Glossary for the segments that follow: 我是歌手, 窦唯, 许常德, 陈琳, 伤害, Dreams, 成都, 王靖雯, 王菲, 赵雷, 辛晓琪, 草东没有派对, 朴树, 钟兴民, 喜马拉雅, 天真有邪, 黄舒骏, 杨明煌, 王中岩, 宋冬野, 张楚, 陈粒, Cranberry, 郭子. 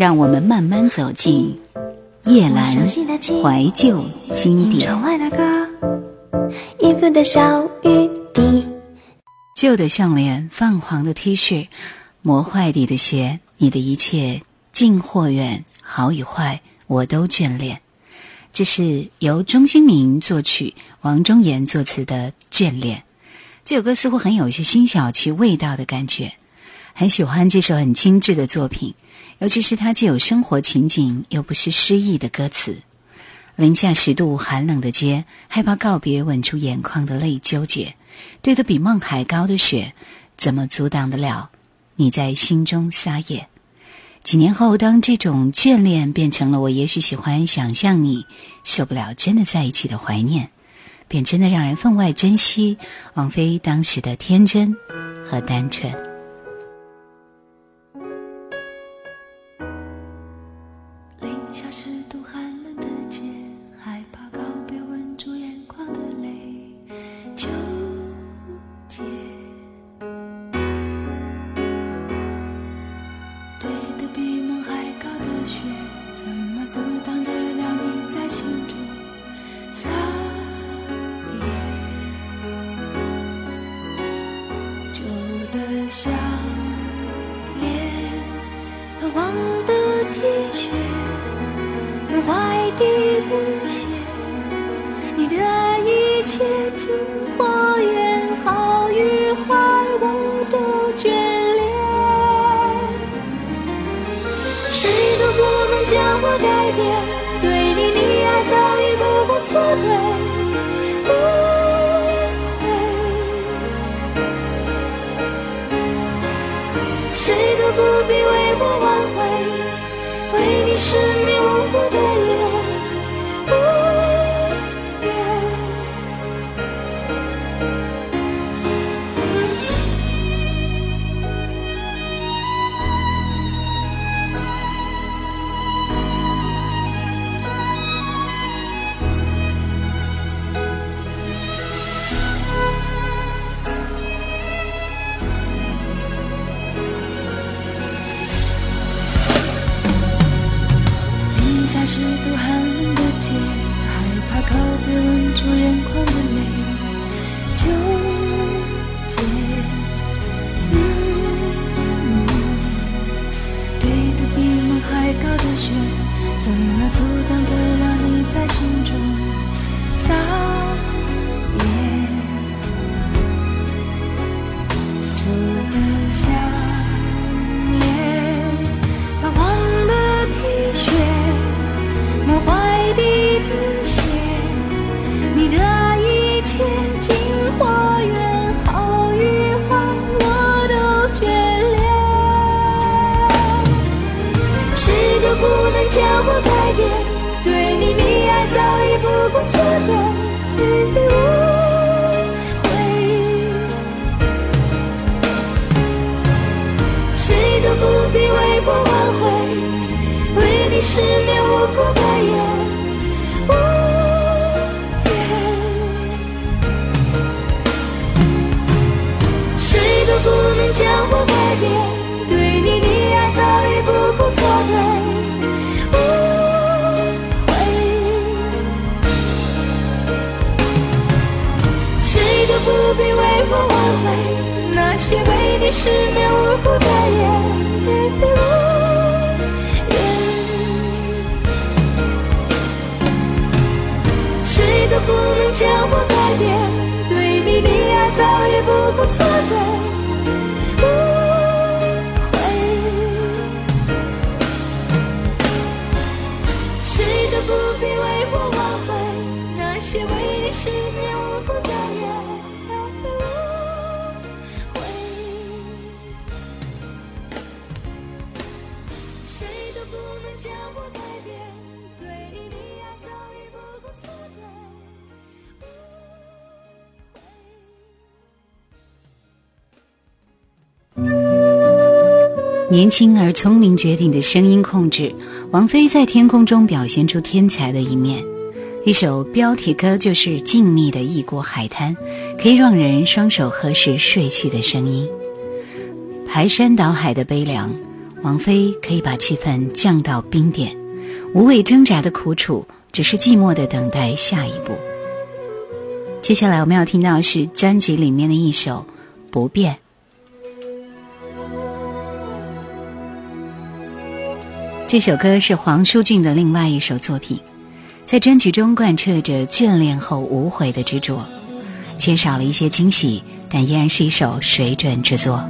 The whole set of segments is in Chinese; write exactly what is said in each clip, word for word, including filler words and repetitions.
让我们慢慢走进夜阑怀旧经典。旧的项链，泛黄的 T 恤，磨坏底的鞋，你的一切近或远，好与坏，我都眷恋。这是由钟兴民作曲，王中岩作词的《眷恋》。这首歌似乎很有一些辛晓琪味道的感觉，很喜欢这首很精致的作品，尤其是它既有生活情景，又不失诗意的歌词。零下十度寒冷的街，害怕告别吻出眼眶的泪纠结，堆得比梦还高的雪，怎么阻挡得了你在心中撒野。几年后，当这种眷恋变成了我也许喜欢想象你，受不了真的在一起的怀念，便真的让人分外珍惜王菲当时的天真和单纯。零下十度寒冷的街，害怕告别吻住眼眶的泪纠结，堆得比梦还高的雪，怎么阻挡得了你在心中撒野。旧的项链和黄的 T 恤，磨坏底的鞋，你的一切近或远，好与坏我都眷恋。谁都不能将我改变，对你溺爱早已不顾责备，谁都不必为我挽回，为你失眠无辜的夜不年轻而聪明绝顶的声音控制，王菲在天空中表现出天才的一面。一首标题歌就是静谧的异国海滩，可以让人双手合十睡去的声音。排山倒海的悲凉，王菲可以把气氛降到冰点，无谓挣扎的苦楚只是寂寞的等待下一步。接下来我们要听到是专辑里面的一首《不变》。这首歌是黄舒骏的另外一首作品，在专曲中贯彻着眷恋后无悔的执着，缺少了一些惊喜，但依然是一首水准之作。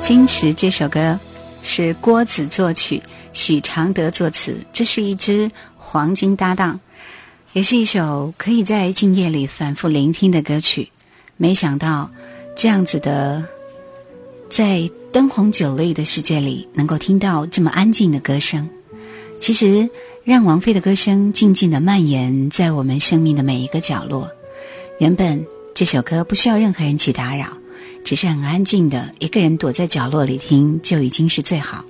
矜持这首歌是郭子作曲，许常德作词，这是一支黄金搭档，也是一首可以在静夜里反复聆听的歌曲。没想到这样子的在灯红酒绿的世界里能够听到这么安静的歌声，其实让王菲的歌声静静地蔓延在我们生命的每一个角落。原本这首歌不需要任何人去打扰，只是很安静的一个人躲在角落里听就已经是最好。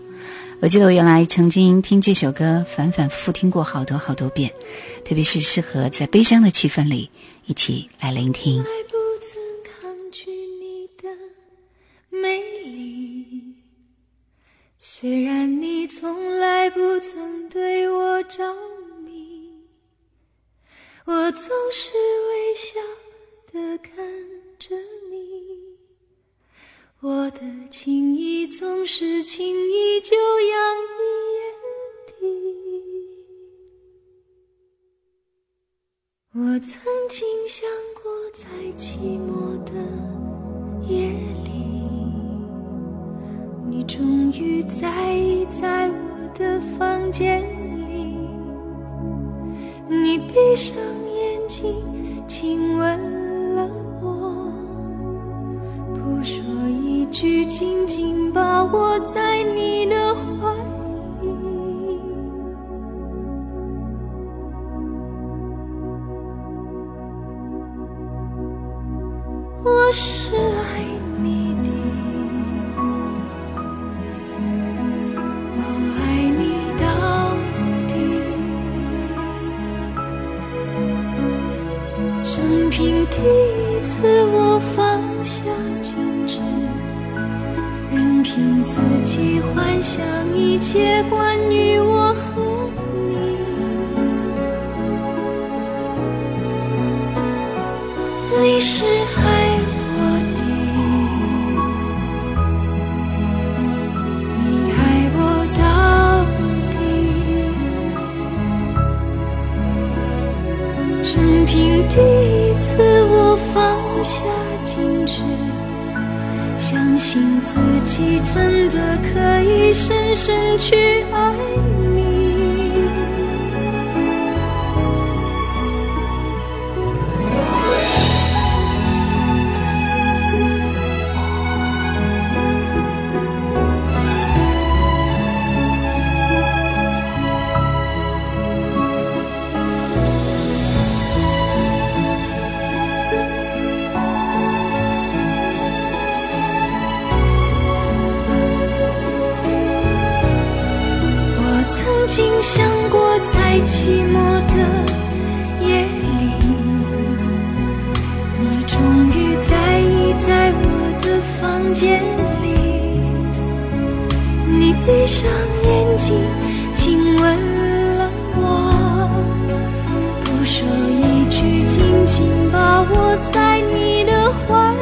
我记得我原来曾经听这首歌反反复复听过好多好多遍，特别是适合在悲伤的气氛里一起来聆听。虽然你从来不曾对我着迷，我总是微笑地看着你，我的情意总是轻易就洋溢眼底。我曾经想过，在寂寞的夜里，你终于在意在我的房间里，你闭上眼睛亲吻了我，不说一句，紧紧把我在你的怀里。我是爱你的，生平第一次我放下矜持，任凭自己幻想一切关于我和你。你是爱我的，你爱我到底，生平第放下矜持，相信自己真的可以深深去爱你。曾经想过，在寂寞的夜里，你终于在意在我的房间里，你闭上眼睛亲吻了我，不说一句，紧紧把我在你的怀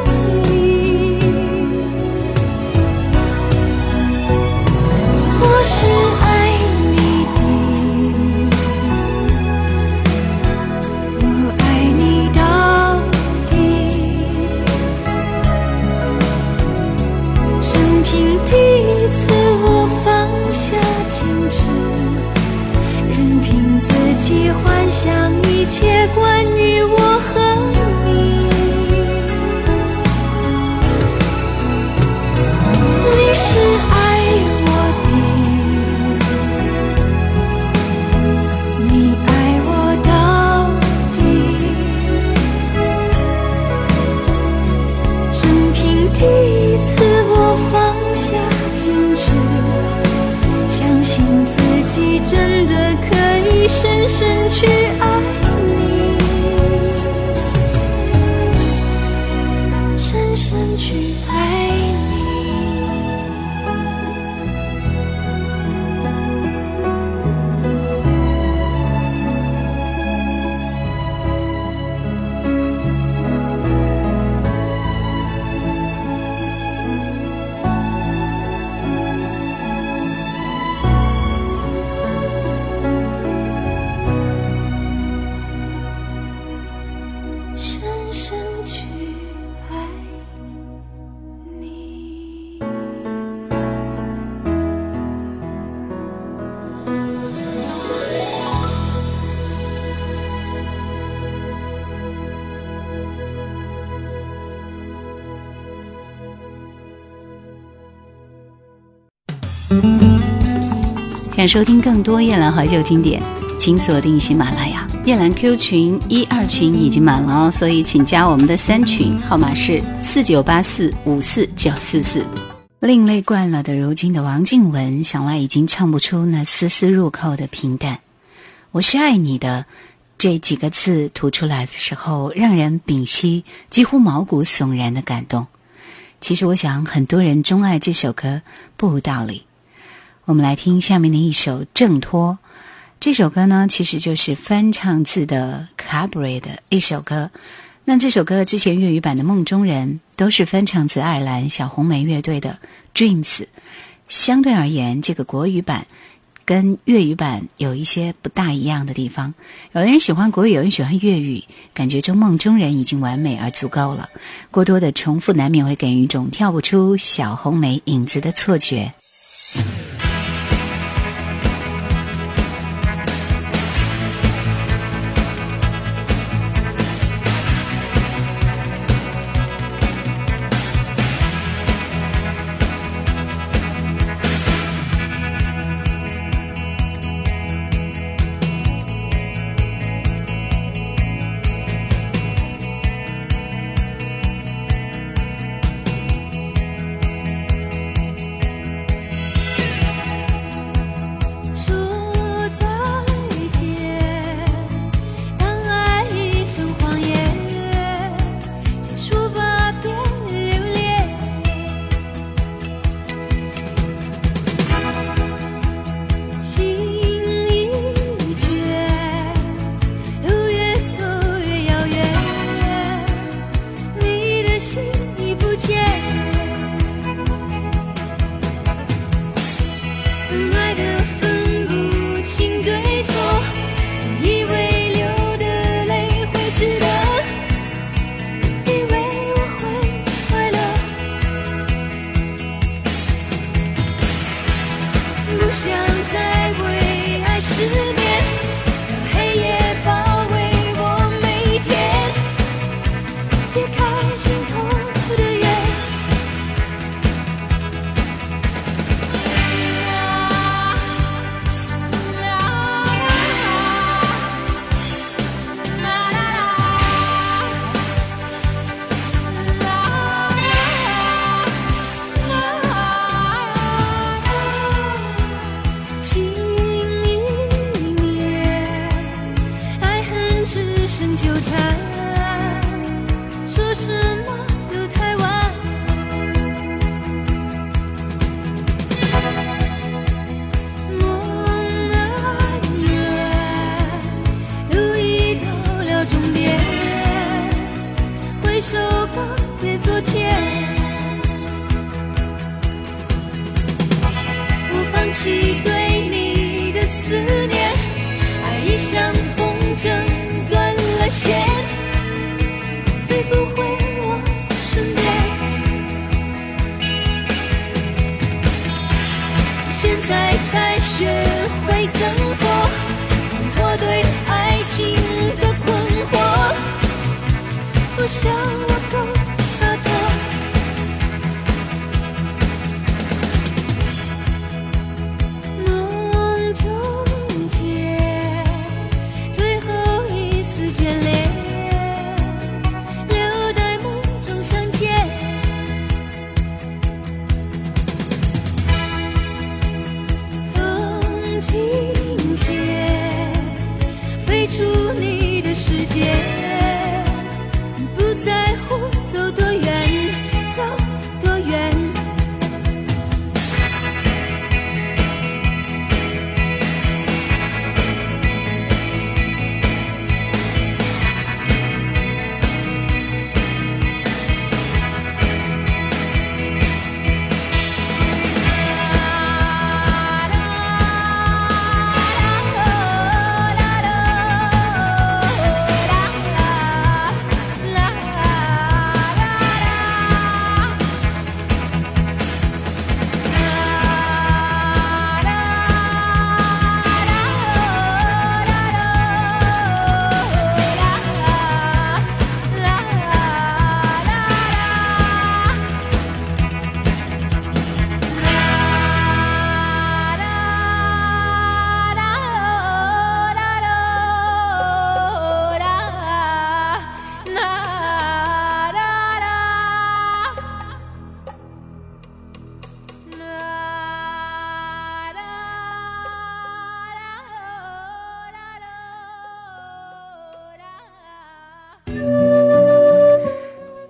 里。我是第一次我放下矜持，想收听更多夜兰怀旧经典，请锁定喜马拉雅。夜兰 Q 群一二群已经满了哦，所以请加我们的三群，号码是四九八四五四九四四。另类惯了的如今的王静文，想来已经唱不出那丝丝入扣的平淡。我是爱你的这几个字吐出来的时候，让人屏息几乎毛骨悚然的感动。其实我想很多人钟爱这首歌不无道理。我们来听下面的一首挣脱。这首歌呢其实就是翻唱自的 Cranberry 的一首歌。那这首歌之前粤语版的梦中人都是翻唱自爱尔兰小红莓乐队的 Dreams。 相对而言，这个国语版跟粤语版有一些不大一样的地方，有的人喜欢国语，有人喜欢粤语，感觉中梦中人已经完美而足够了，过多的重复难免会给人一种跳不出小红莓影子的错觉。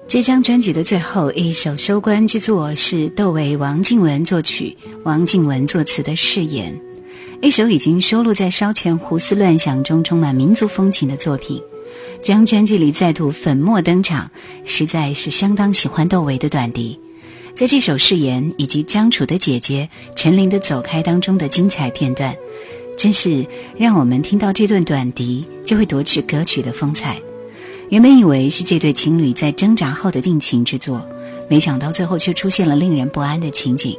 这张专辑的最后一首收官之作是窦唯、王靖雯作曲、王靖雯作词的《誓言》，一首已经收录在稍前胡思乱想中充满民族风情的作品，将专辑里再度粉墨登场，实在是相当喜欢窦唯的短笛。在这首《誓言》以及张楚的姐姐陈琳的走开当中的精彩片段，真是让我们听到这段短笛就会夺去歌曲的风采。原本以为是这对情侣在挣扎后的定情之作，没想到最后却出现了令人不安的情景。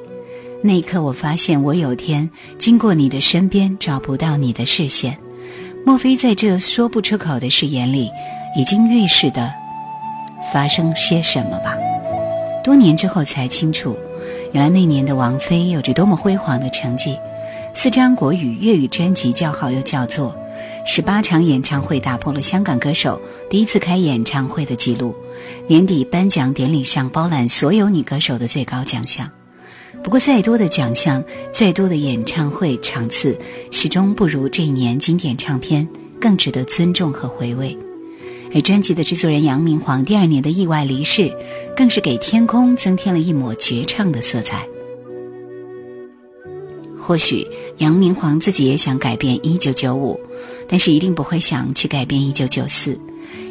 那一刻我发现我有天经过你的身边，找不到你的视线。莫非在这说不出口的誓言里，已经预示的发生些什么吧？多年之后才清楚，原来那年的王菲有着多么辉煌的成绩，四张国语粤语专辑叫好又叫座，十八场演唱会打破了香港歌手第一次开演唱会的记录，年底颁奖典礼上包揽所有女歌手的最高奖项。不过再多的奖项，再多的演唱会场次，始终不如这一年经典唱片更值得尊重和回味。而专辑的制作人杨明煌第二年的意外离世，更是给天空增添了一抹绝唱的色彩。或许杨明煌自己也想改变一九九五，但是一定不会想去改变一九九四，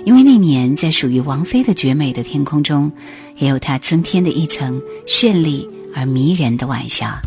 因为那年在属于王菲的绝美的天空中，也有她增添的一层绚丽而迷人的晚霞。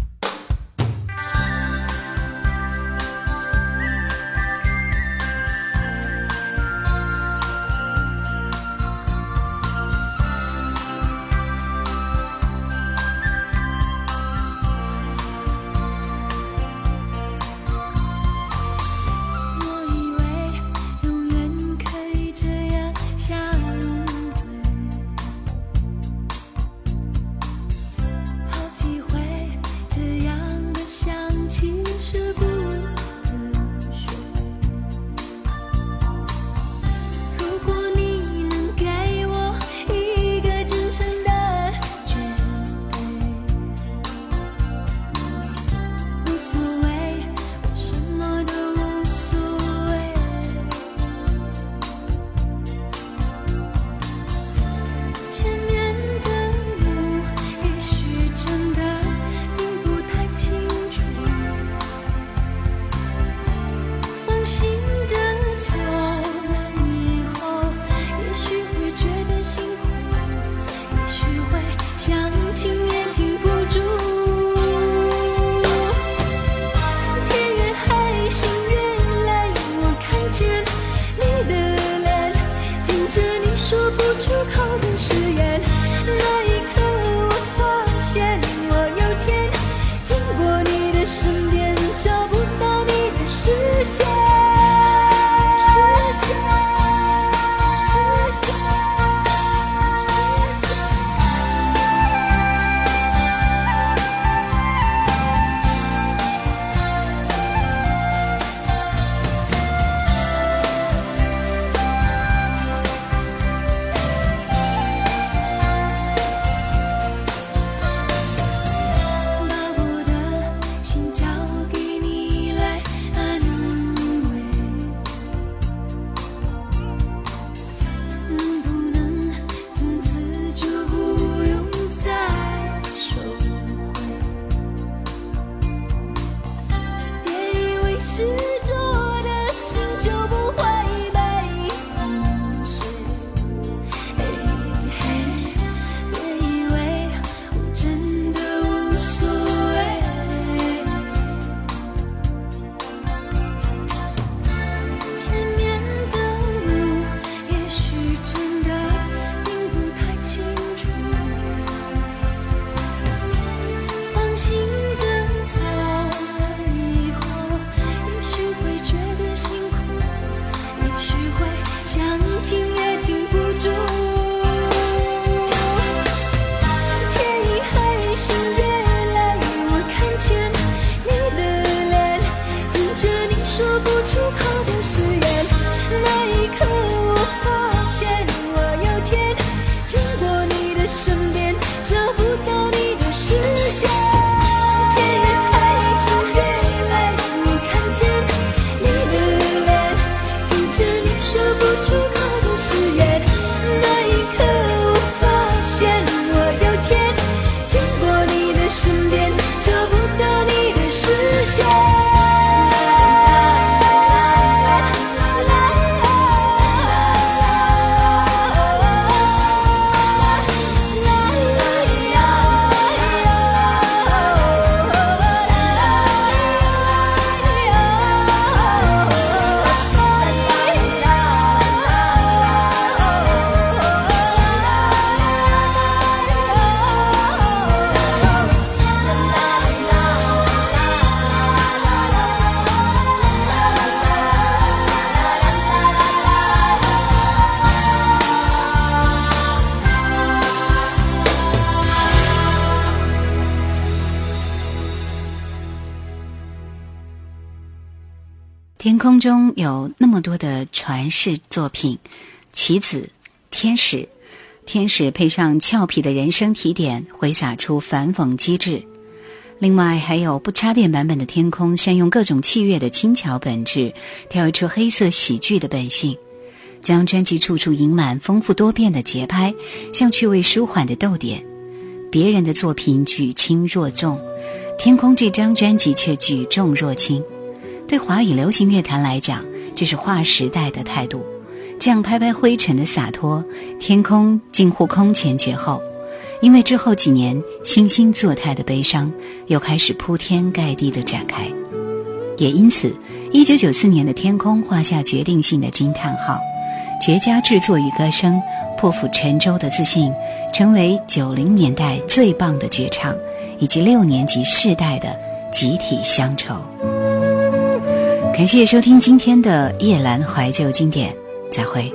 身边，找不到你的视线。天空中有那么多的传世作品，棋子、天使，天使配上俏皮的人生提点，挥洒出反讽机智。另外还有不插电版本的天空，善用各种器乐的轻巧本质，跳出黑色喜剧的本性，将专辑处处盈满丰富多变的节拍，像趣味舒缓的逗点。别人的作品举轻若重，天空这张专辑却举重若轻。对华语流行乐坛来讲，这是划时代的态度。这样拍拍灰尘的洒脱，天空近乎空前绝后。因为之后几年惺惺作态的悲伤又开始铺天盖地地展开，也因此一九九四年的天空画下决定性的惊叹号。绝佳制作与歌声，破釜沉舟的自信，成为九零年代最棒的绝唱，以及六年级世代的集体乡愁。感谢收听今天的夜阑怀旧经典，再会。